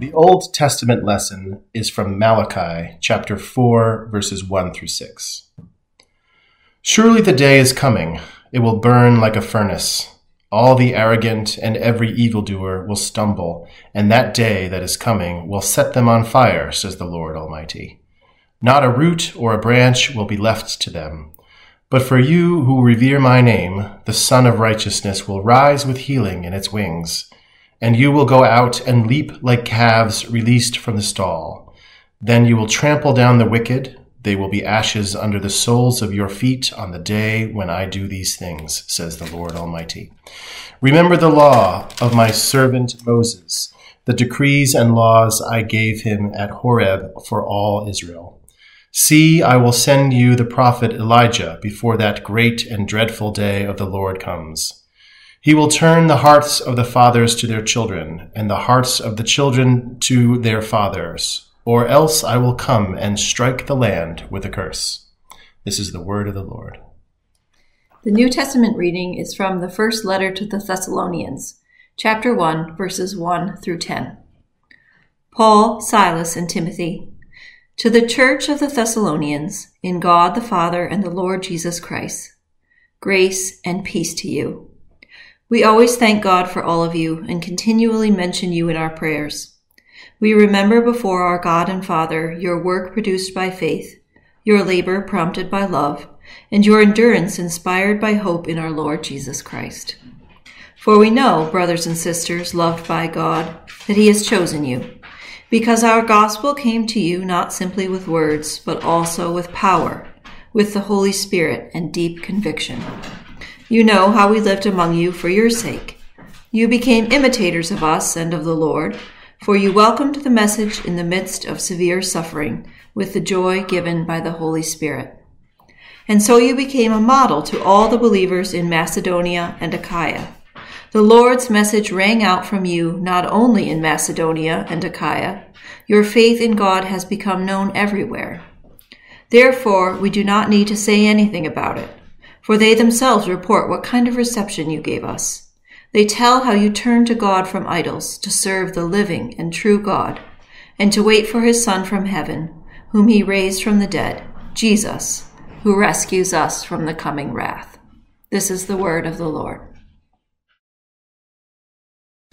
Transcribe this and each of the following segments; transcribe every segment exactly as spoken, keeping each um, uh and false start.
The Old Testament lesson is from Malachi chapter four, verses one through six. Surely the day is coming. It will burn like a furnace. All the arrogant and every evildoer will stumble, and that day that is coming will set them on fire, says the Lord Almighty. Not a root or a branch will be left to them. But for you who revere my name, the Son of Righteousness will rise with healing in its wings, and you will go out and leap like calves released from the stall. Then you will trample down the wicked. They will be ashes under the soles of your feet on the day when I do these things, says the Lord Almighty. Remember the law of my servant Moses, the decrees and laws I gave him at Horeb for all Israel. See, I will send you the prophet Elijah before that great and dreadful day of the Lord comes. He will turn the hearts of the fathers to their children, and the hearts of the children to their fathers. Or else I will come and strike the land with a curse. This is the word of the Lord. The New Testament reading is from the first letter to the Thessalonians, chapter one, verses one through ten. Paul, Silas, and Timothy, to the church of the Thessalonians, in God the Father and the Lord Jesus Christ, grace and peace to you. We always thank God for all of you and continually mention you in our prayers. We remember before our God and Father your work produced by faith, your labor prompted by love, and your endurance inspired by hope in our Lord Jesus Christ. For we know, brothers and sisters loved by God, that he has chosen you, because our gospel came to you not simply with words, but also with power, with the Holy Spirit and deep conviction. You know how we lived among you for your sake. You became imitators of us and of the Lord, for you welcomed the message in the midst of severe suffering with the joy given by the Holy Spirit. And so you became a model to all the believers in Macedonia and Achaia. The Lord's message rang out from you not only in Macedonia and Achaia. Your faith in God has become known everywhere. Therefore, we do not need to say anything about it, for they themselves report what kind of reception you gave us. They tell how you turned to God from idols to serve the living and true God, and to wait for his Son from heaven, whom he raised from the dead, Jesus, who rescues us from the coming wrath. This is the word of the Lord.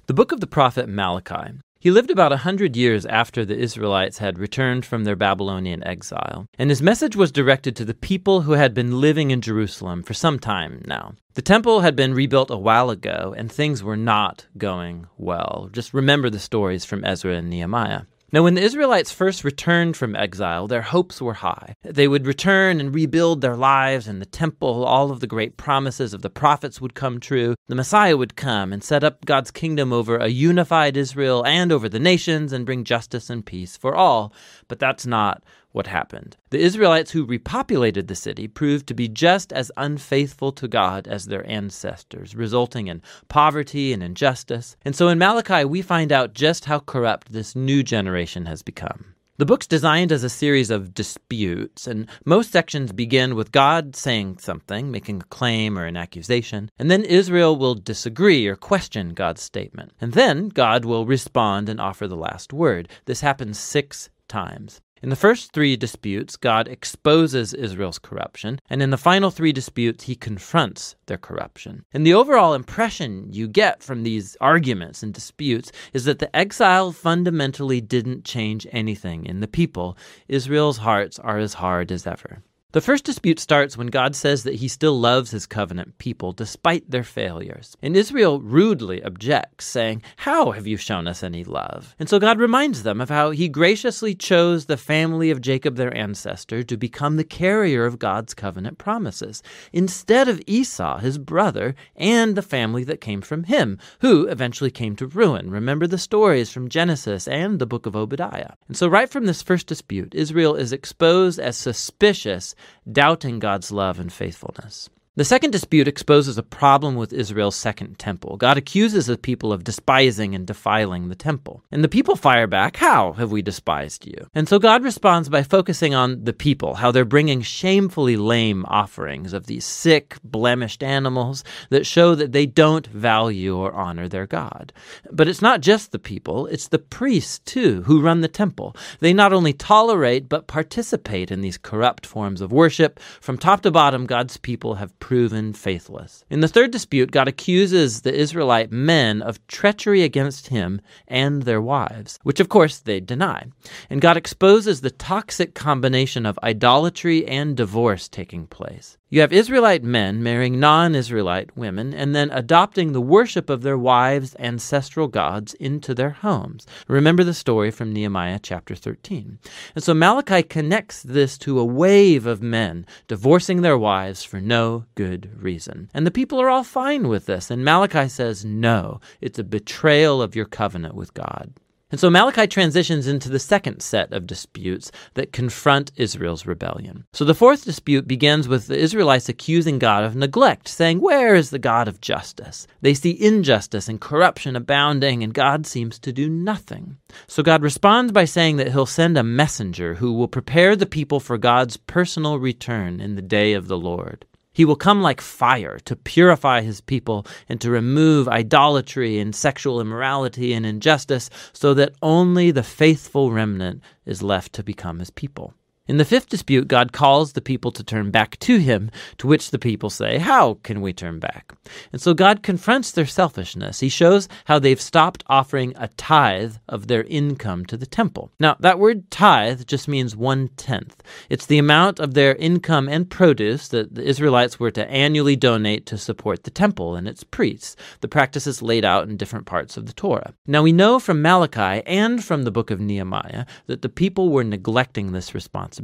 The book of the prophet Malachi. He lived about a hundred years after the Israelites had returned from their Babylonian exile, and his message was directed to the people who had been living in Jerusalem for some time now. The temple had been rebuilt a while ago, and things were not going well. Just remember the stories from Ezra and Nehemiah. Now, when the Israelites first returned from exile, their hopes were high. They would return and rebuild their lives and the temple. All of the great promises of the prophets would come true. The Messiah would come and set up God's kingdom over a unified Israel and over the nations and bring justice and peace for all. But that's not what happened. The Israelites who repopulated the city proved to be just as unfaithful to God as their ancestors, resulting in poverty and injustice. And so in Malachi, we find out just how corrupt this new generation has become. The book's designed as a series of disputes, and most sections begin with God saying something, making a claim or an accusation, and then Israel will disagree or question God's statement. And then God will respond and offer the last word. This happens six times. In the first three disputes, God exposes Israel's corruption, and in the final three disputes, he confronts their corruption. And the overall impression you get from these arguments and disputes is that the exile fundamentally didn't change anything in the people. Israel's hearts are as hard as ever. The first dispute starts when God says that he still loves his covenant people despite their failures. And Israel rudely objects, saying, "How have you shown us any love?" And so God reminds them of how he graciously chose the family of Jacob, their ancestor, to become the carrier of God's covenant promises, instead of Esau, his brother, and the family that came from him, who eventually came to ruin. Remember the stories from Genesis and the book of Obadiah. And so right from this first dispute, Israel is exposed as suspicious, doubting God's love and faithfulness. The second dispute exposes a problem with Israel's second temple. God accuses the people of despising and defiling the temple. And the people fire back, "How have we despised you?" And so God responds by focusing on the people, how they're bringing shamefully lame offerings of these sick, blemished animals that show that they don't value or honor their God. But it's not just the people, it's the priests, too, who run the temple. They not only tolerate, but participate in these corrupt forms of worship. From top to bottom, God's people have proven faithless. In the third dispute, God accuses the Israelite men of treachery against him and their wives, which of course they deny. And God exposes the toxic combination of idolatry and divorce taking place. You have Israelite men marrying non-Israelite women and then adopting the worship of their wives' ancestral gods into their homes. Remember the story from Nehemiah chapter thirteen. And so Malachi connects this to a wave of men divorcing their wives for no good reason. And the people are all fine with this. And Malachi says, no, it's a betrayal of your covenant with God. And so Malachi transitions into the second set of disputes that confront Israel's rebellion. So the fourth dispute begins with the Israelites accusing God of neglect, saying, "Where is the God of justice?" They see injustice and corruption abounding, and God seems to do nothing. So God responds by saying that he'll send a messenger who will prepare the people for God's personal return in the day of the Lord. He will come like fire to purify his people and to remove idolatry and sexual immorality and injustice so that only the faithful remnant is left to become his people. In the fifth dispute, God calls the people to turn back to him, to which the people say, "How can we turn back?" And so God confronts their selfishness. He shows how they've stopped offering a tithe of their income to the temple. Now, that word tithe just means one-tenth. It's the amount of their income and produce that the Israelites were to annually donate to support the temple and its priests, the practices laid out in different parts of the Torah. Now, we know from Malachi and from the book of Nehemiah that the people were neglecting this responsibility.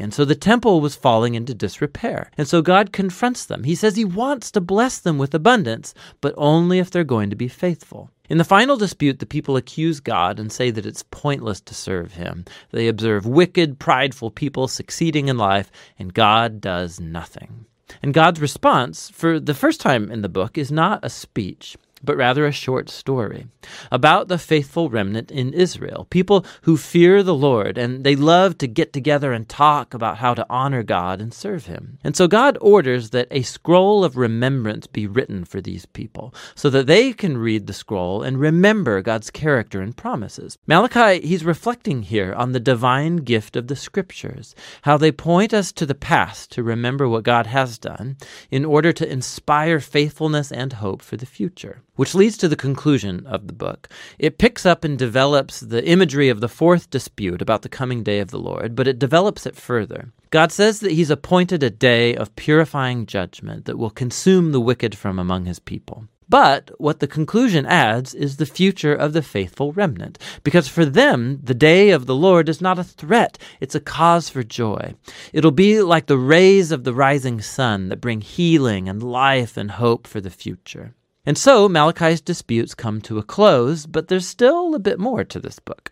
And so the temple was falling into disrepair. And so God confronts them. He says he wants to bless them with abundance, but only if they're going to be faithful. In the final dispute, the people accuse God and say that it's pointless to serve him. They observe wicked, prideful people succeeding in life, and God does nothing. And God's response, for the first time in the book, is not a speech, but rather a short story about the faithful remnant in Israel, people who fear the Lord, and they love to get together and talk about how to honor God and serve him. And so God orders that a scroll of remembrance be written for these people so that they can read the scroll and remember God's character and promises. Malachi, he's reflecting here on the divine gift of the scriptures, how they point us to the past to remember what God has done in order to inspire faithfulness and hope for the future. Which leads to the conclusion of the book. It picks up and develops the imagery of the fourth dispute about the coming day of the Lord, but it develops it further. God says that he's appointed a day of purifying judgment that will consume the wicked from among his people. But what the conclusion adds is the future of the faithful remnant, because for them, the day of the Lord is not a threat, it's a cause for joy. It'll be like the rays of the rising sun that bring healing and life and hope for the future. And so Malachi's disputes come to a close, but there's still a bit more to this book.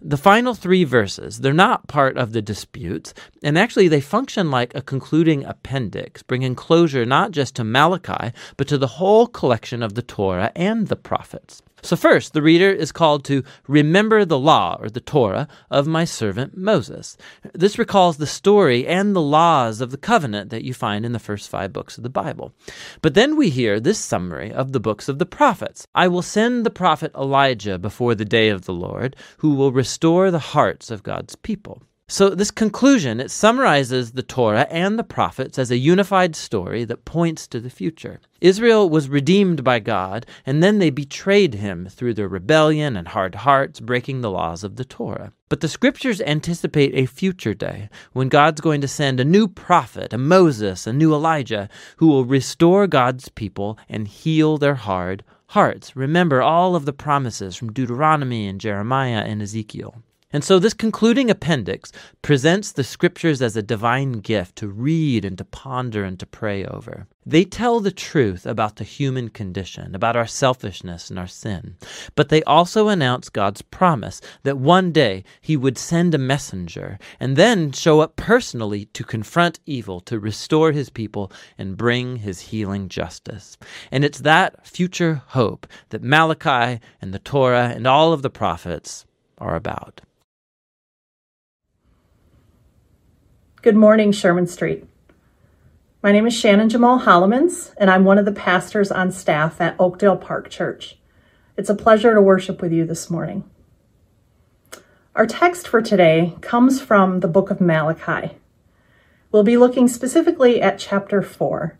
The final three verses, they're not part of the disputes, and actually they function like a concluding appendix, bringing closure not just to Malachi, but to the whole collection of the Torah and the prophets. So first, the reader is called to remember the law, or the Torah, of my servant Moses. This recalls the story and the laws of the covenant that you find in the first five books of the Bible. But then we hear this summary of the books of the prophets. I will send the prophet Elijah before the day of the Lord, who will restore the hearts of God's people. So this conclusion, it summarizes the Torah and the prophets as a unified story that points to the future. Israel was redeemed by God, and then they betrayed him through their rebellion and hard hearts, breaking the laws of the Torah. But the scriptures anticipate a future day when God's going to send a new prophet, a Moses, a new Elijah, who will restore God's people and heal their hard hearts. Remember all of the promises from Deuteronomy and Jeremiah and Ezekiel. And so this concluding appendix presents the scriptures as a divine gift to read and to ponder and to pray over. They tell the truth about the human condition, about our selfishness and our sin. But they also announce God's promise that one day he would send a messenger and then show up personally to confront evil, to restore his people and bring his healing justice. And it's that future hope that Malachi and the Torah and all of the prophets are about. Good morning, Sherman Street. My name is Shannon Jamal Hollimans, and I'm one of the pastors on staff at Oakdale Park Church. It's a pleasure to worship with you this morning. Our text for today comes from the book of Malachi. We'll be looking specifically at chapter four,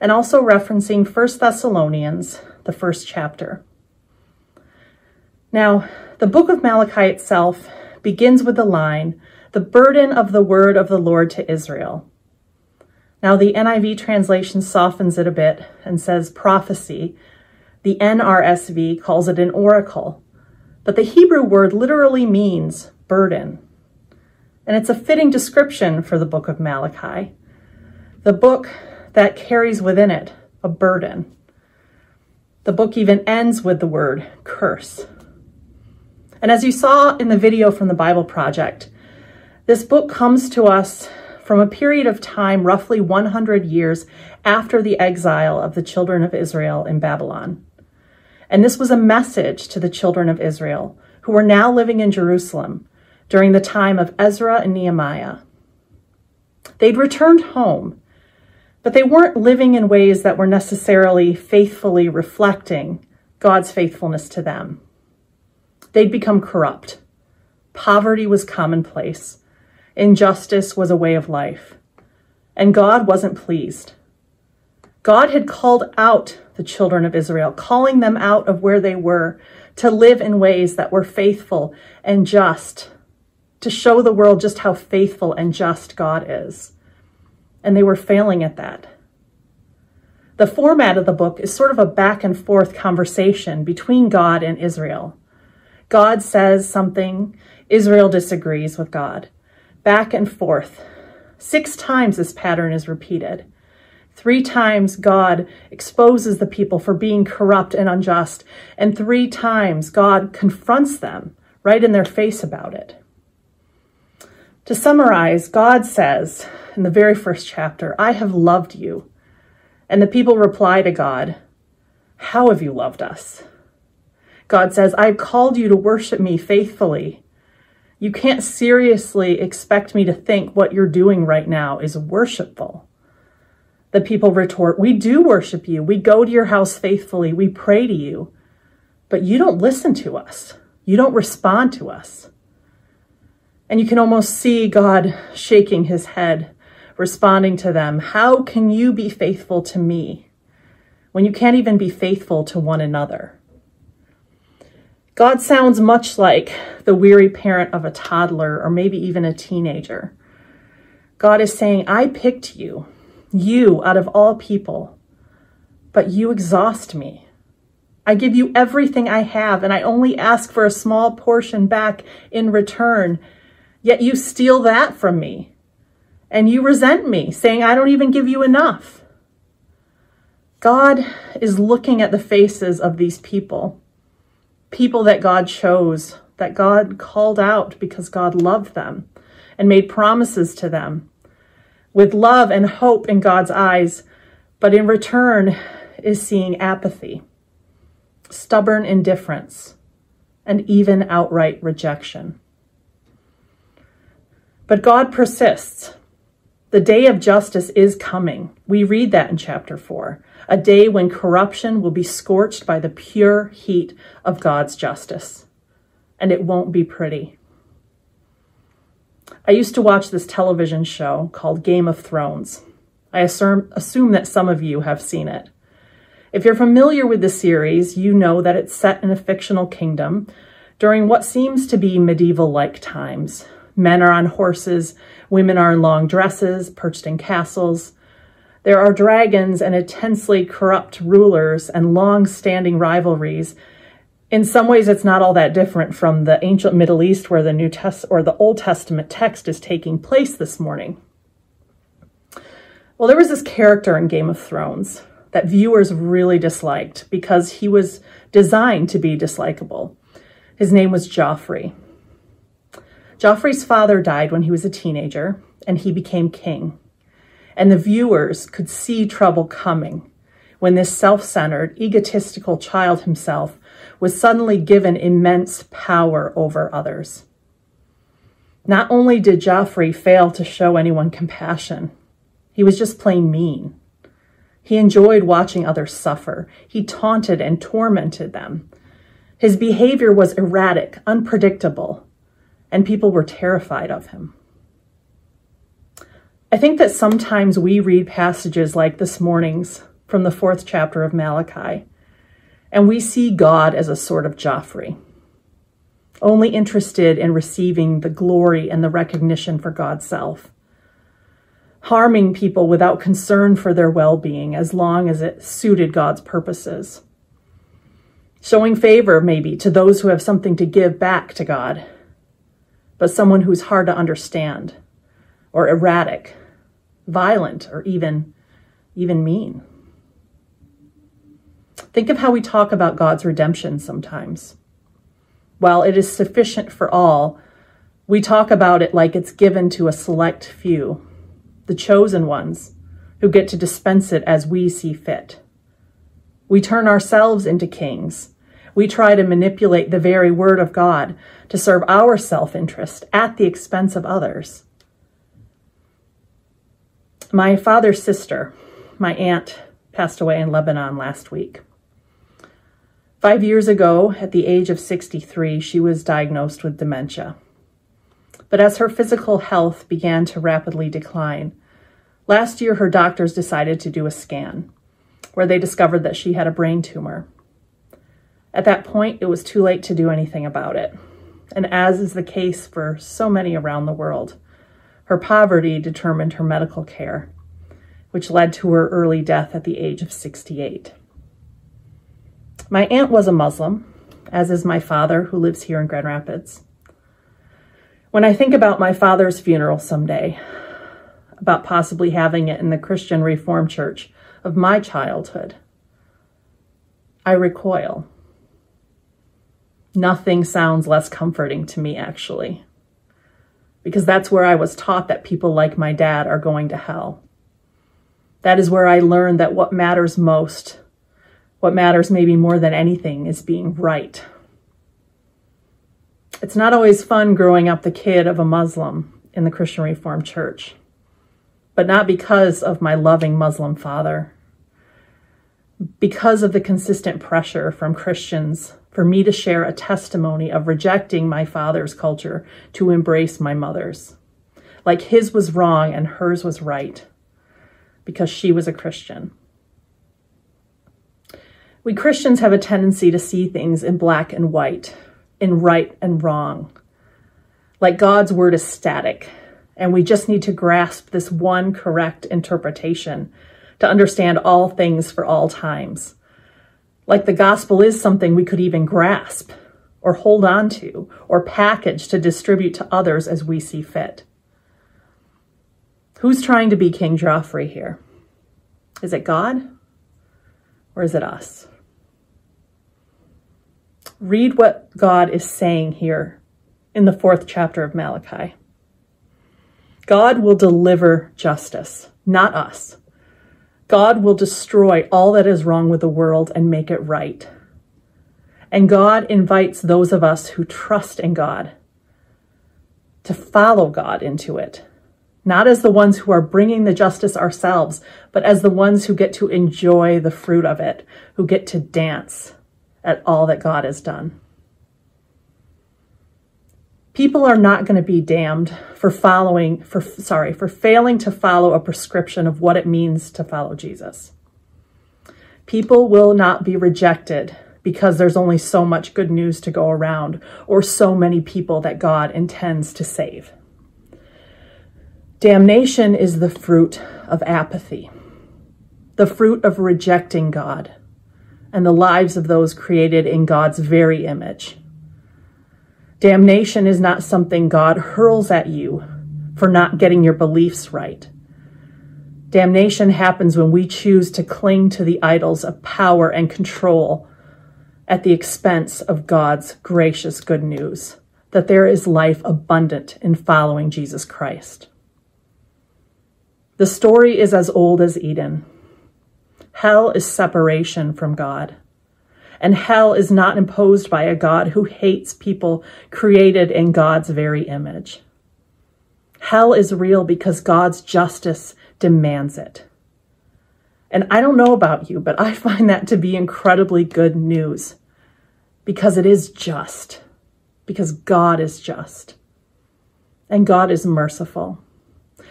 and also referencing First Thessalonians, the first chapter. Now, the book of Malachi itself begins with the line, "The burden of the word of the Lord to Israel." Now, the N I V translation softens it a bit and says prophecy. The N R S V calls it an oracle, but the Hebrew word literally means burden. And it's a fitting description for the book of Malachi, the book that carries within it a burden. The book even ends with the word curse. And as you saw in the video from the Bible Project, this book comes to us from a period of time roughly one hundred years after the exile of the children of Israel in Babylon. And this was a message to the children of Israel who were now living in Jerusalem during the time of Ezra and Nehemiah. They'd returned home, but they weren't living in ways that were necessarily faithfully reflecting God's faithfulness to them. They'd become corrupt. Poverty was commonplace. Injustice was a way of life, and God wasn't pleased. God had called out the children of Israel, calling them out of where they were to live in ways that were faithful and just, to show the world just how faithful and just God is. And they were failing at that. The format of the book is sort of a back and forth conversation between God and Israel. God says something, Israel disagrees with God. Back and forth. Six times this pattern is repeated. Three times God exposes the people for being corrupt and unjust, and three times God confronts them right in their face about it. To summarize, God says in the very first chapter, "I have loved you." And the people reply to God, "How have you loved us?" God says, "I've called you to worship me faithfully. You can't seriously expect me to think what you're doing right now is worshipful." The people retort, "We do worship you. We go to your house faithfully. We pray to you. But you don't listen to us. You don't respond to us." And you can almost see God shaking his head, responding to them, "How can you be faithful to me when you can't even be faithful to one another?" God sounds much like the weary parent of a toddler or maybe even a teenager. God is saying, "I picked you, you out of all people, but you exhaust me. I give you everything I have, and I only ask for a small portion back in return, yet you steal that from me, and you resent me, saying, I don't even give you enough." God is looking at the faces of these people. People that God chose, that God called out because God loved them and made promises to them with love and hope in God's eyes, but in return is seeing apathy, stubborn indifference, and even outright rejection. But God persists. The day of justice is coming. We read that in chapter four, a day when corruption will be scorched by the pure heat of God's justice, and it won't be pretty. I used to watch this television show called Game of Thrones. I assume, assume that some of you have seen it. If you're familiar with the series, you know that it's set in a fictional kingdom during what seems to be medieval-like times. Men are on horses, women are in long dresses, perched in castles. There are dragons and intensely corrupt rulers and long-standing rivalries, in some ways, it's not all that different from the ancient Middle East where the New Test or the Old Testament text is taking place this morning. Well, there was this character in Game of Thrones that viewers really disliked because he was designed to be dislikable. His name was Joffrey. Joffrey's father died when he was a teenager, and he became king. And the viewers could see trouble coming when this self-centered, egotistical child himself was suddenly given immense power over others. Not only did Joffrey fail to show anyone compassion, he was just plain mean. He enjoyed watching others suffer. He taunted and tormented them. His behavior was erratic, unpredictable, and people were terrified of him. I think that sometimes we read passages like this morning's from the fourth chapter of Malachi, and we see God as a sort of Joffrey, only interested in receiving the glory and the recognition for God's self, harming people without concern for their well-being as long as it suited God's purposes, showing favor maybe to those who have something to give back to God, but someone who's hard to understand or erratic, violent, or even, even mean. Think of how we talk about God's redemption sometimes. While it is sufficient for all, we talk about it like it's given to a select few, the chosen ones, who get to dispense it as we see fit. We turn ourselves into kings. We try to manipulate the very word of God to serve our self-interest at the expense of others. My father's sister, my aunt, passed away in Lebanon last week. Five years ago, at the age of sixty-three, she was diagnosed with dementia. But as her physical health began to rapidly decline, last year her doctors decided to do a scan, where they discovered that she had a brain tumor. At that point, it was too late to do anything about it. And as is the case for so many around the world, her poverty determined her medical care, which led to her early death at the age of sixty-eight. My aunt was a Muslim, as is my father, who lives here in Grand Rapids. When I think about my father's funeral someday, about possibly having it in the Christian Reformed Church of my childhood, I recoil. Nothing sounds less comforting to me, actually, because that's where I was taught that people like my dad are going to hell. That is where I learned that what matters most, what matters maybe more than anything, is being right. It's not always fun growing up the kid of a Muslim in the Christian Reformed Church, but not because of my loving Muslim father, because of the consistent pressure from Christians for me to share a testimony of rejecting my father's culture to embrace my mother's, like his was wrong and hers was right, because she was a Christian. We Christians have a tendency to see things in black and white, in right and wrong, like God's word is static, and we just need to grasp this one correct interpretation to understand all things for all times, like the gospel is something we could even grasp or hold on to or package to distribute to others as we see fit. Who's trying to be King Joffrey here? Is it God? Or is it us? Read what God is saying here in the fourth chapter of Malachi. God will deliver justice, not us. God will destroy all that is wrong with the world and make it right. And God invites those of us who trust in God to follow God into it, not as the ones who are bringing the justice ourselves, but as the ones who get to enjoy the fruit of it, who get to dance at all that God has done. People are not going to be damned for following, for sorry, for failing to follow a prescription of what it means to follow Jesus. People will not be rejected because there's only so much good news to go around or so many people that God intends to save. Damnation is the fruit of apathy, the fruit of rejecting God, and the lives of those created in God's very image. Damnation is not something God hurls at you for not getting your beliefs right. Damnation happens when we choose to cling to the idols of power and control at the expense of God's gracious good news, that there is life abundant in following Jesus Christ. The story is as old as Eden. Hell is separation from God, and hell is not imposed by a God who hates people created in God's very image. Hell is real because God's justice demands it. And I don't know about you, but I find that to be incredibly good news, because it is just, because God is just, and God is merciful.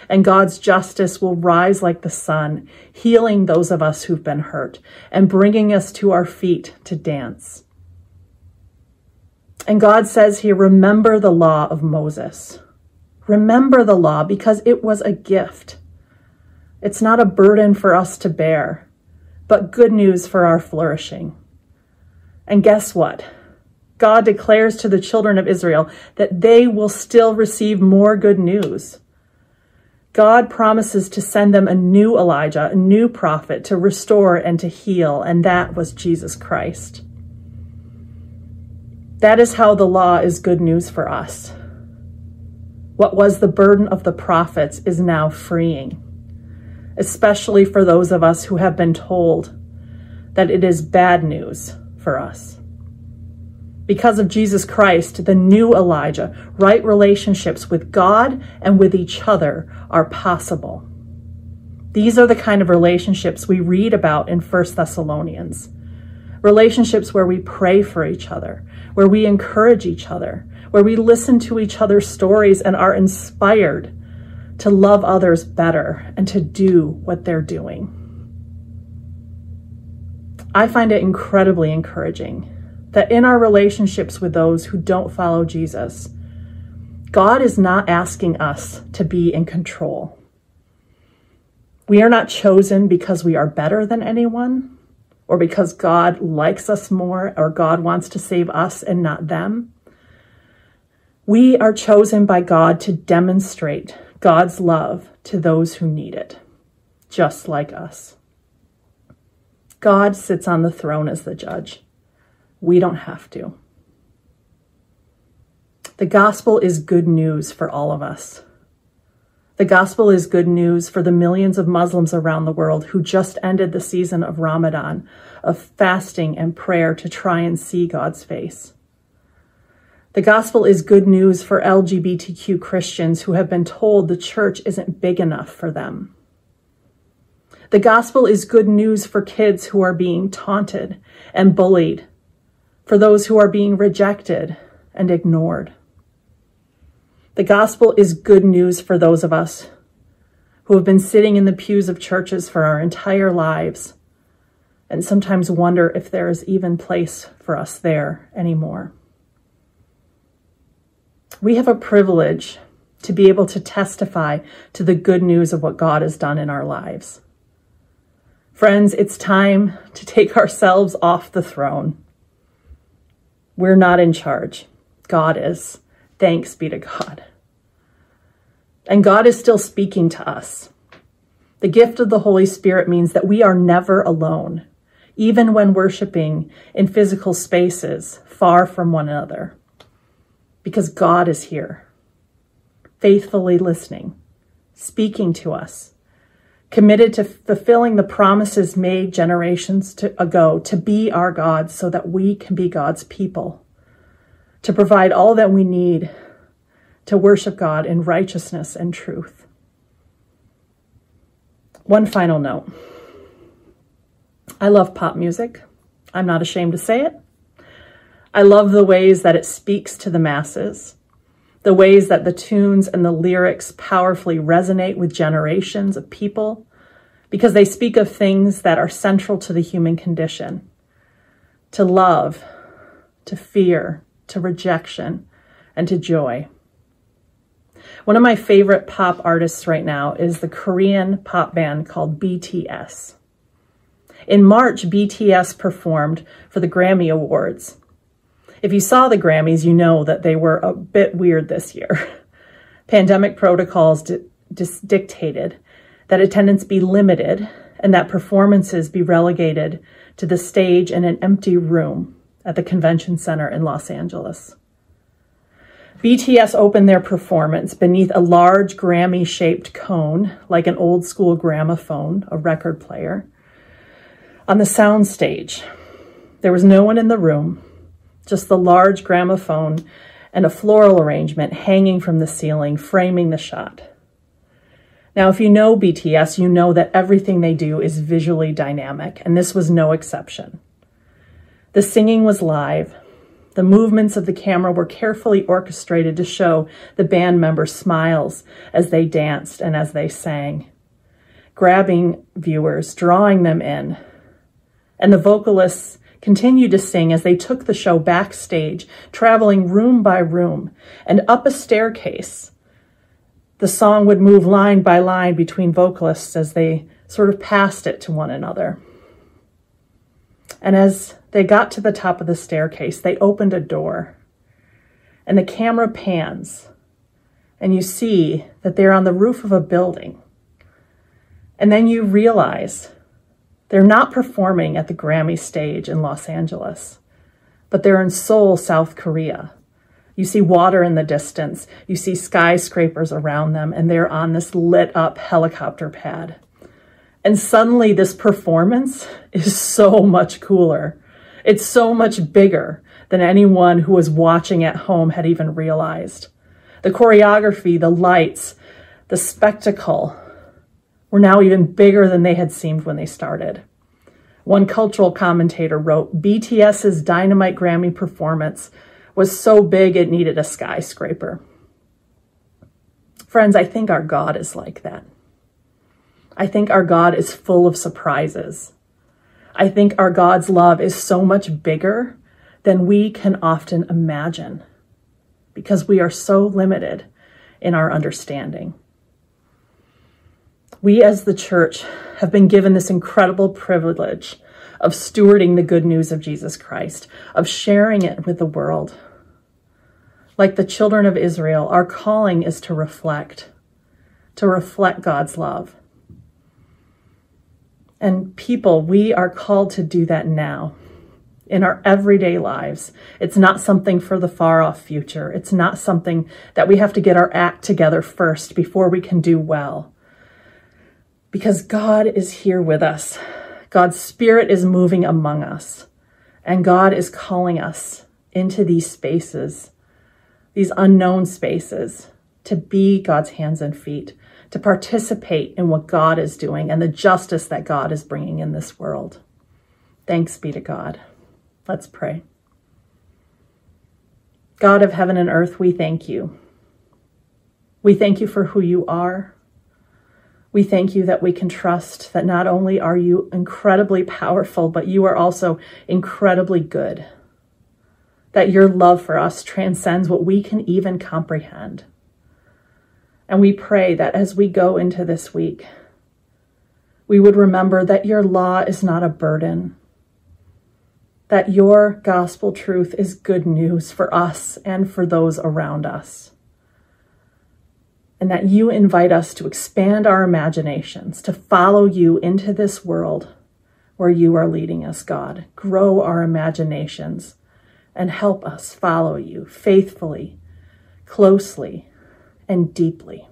And God's justice will rise like the sun, healing those of us who've been hurt and bringing us to our feet to dance. And God says here, remember the law of Moses. Remember the law, because it was a gift. It's not a burden for us to bear, but good news for our flourishing. And guess what? God declares to the children of Israel that they will still receive more good news. God promises to send them a new Elijah, a new prophet to restore and to heal, and that was Jesus Christ. That is how the law is good news for us. What was the burden of the prophets is now freeing, especially for those of us who have been told that it is bad news for us. Because of Jesus Christ, the new Elijah, right relationships with God and with each other are possible. These are the kind of relationships we read about in First Thessalonians. Relationships where we pray for each other, where we encourage each other, where we listen to each other's stories and are inspired to love others better and to do what they're doing. I find it incredibly encouraging that in our relationships with those who don't follow Jesus, God is not asking us to be in control. We are not chosen because we are better than anyone, or because God likes us more, or God wants to save us and not them. We are chosen by God to demonstrate God's love to those who need it, just like us. God sits on the throne as the judge. We don't have to. The gospel is good news for all of us. The gospel is good news for the millions of Muslims around the world who just ended the season of Ramadan, of fasting and prayer to try and see God's face. The gospel is good news for L G B T Q Christians who have been told the church isn't big enough for them. The gospel is good news for kids who are being taunted and bullied, for those who are being rejected and ignored. The gospel is good news for those of us who have been sitting in the pews of churches for our entire lives and sometimes wonder if there is even place for us there anymore. We have a privilege to be able to testify to the good news of what God has done in our lives. Friends, it's time to take ourselves off the throne. We're not in charge. God is. Thanks be to God. And God is still speaking to us. The gift of the Holy Spirit means that we are never alone, even when worshiping in physical spaces far from one another, because God is here, faithfully listening, speaking to us, committed to fulfilling the promises made generations ago to be our God so that we can be God's people, to provide all that we need to worship God in righteousness and truth. One final note. I love pop music. I'm not ashamed to say it. I love the ways that it speaks to the masses, the ways that the tunes and the lyrics powerfully resonate with generations of people, because they speak of things that are central to the human condition, to love, to fear, to rejection, and to joy. One of my favorite pop artists right now is the Korean pop band called B T S. In March, B T S performed for the Grammy Awards. If you saw the Grammys, you know that they were a bit weird this year. Pandemic protocols di- dis- dictated that attendance be limited and that performances be relegated to the stage in an empty room at the convention center in Los Angeles. B T S opened their performance beneath a large Grammy-shaped cone, like an old-school gramophone, a record player, on the soundstage. There was no one in the room, just the large gramophone and a floral arrangement hanging from the ceiling, framing the shot. Now, if you know B T S, you know that everything they do is visually dynamic, and this was no exception. The singing was live. The movements of the camera were carefully orchestrated to show the band members' smiles as they danced and as they sang, grabbing viewers, drawing them in. And the vocalists continued to sing as they took the show backstage, traveling room by room and up a staircase. The song would move line by line between vocalists as they sort of passed it to one another. And as they got to the top of the staircase, they opened a door, and the camera pans, and you see that they're on the roof of a building. And then you realize they're not performing at the Grammy stage in Los Angeles, but they're in Seoul, South Korea. You see water in the distance, you see skyscrapers around them, and they're on this lit up helicopter pad. And suddenly this performance is so much cooler. It's so much bigger than anyone who was watching at home had even realized. The choreography, the lights, the spectacle were now even bigger than they had seemed when they started. One cultural commentator wrote, B T S's Dynamite Grammy performance was so big it needed a skyscraper. Friends, I think our God is like that. I think our God is full of surprises. I think our God's love is so much bigger than we can often imagine because we are so limited in our understanding. We as the church have been given this incredible privilege of stewarding the good news of Jesus Christ, of sharing it with the world. Like the children of Israel, our calling is to reflect, to reflect God's love. And people, we are called to do that now in our everyday lives. It's not something for the far-off future. It's not something that we have to get our act together first before we can do well. Because God is here with us. God's Spirit is moving among us. And God is calling us into these spaces, these unknown spaces, to be God's hands and feet, to participate in what God is doing and the justice that God is bringing in this world. Thanks be to God. Let's pray. God of heaven and earth, we thank you. We thank you for who you are. We thank you that we can trust that not only are you incredibly powerful, but you are also incredibly good. That your love for us transcends what we can even comprehend. And we pray that as we go into this week, we would remember that your law is not a burden, that your gospel truth is good news for us and for those around us, and that you invite us to expand our imaginations, to follow you into this world where you are leading us, God. Grow our imaginations and help us follow you faithfully, closely, and deeply.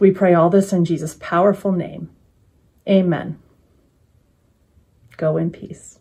We pray all this in Jesus' powerful name. Amen. Go in peace.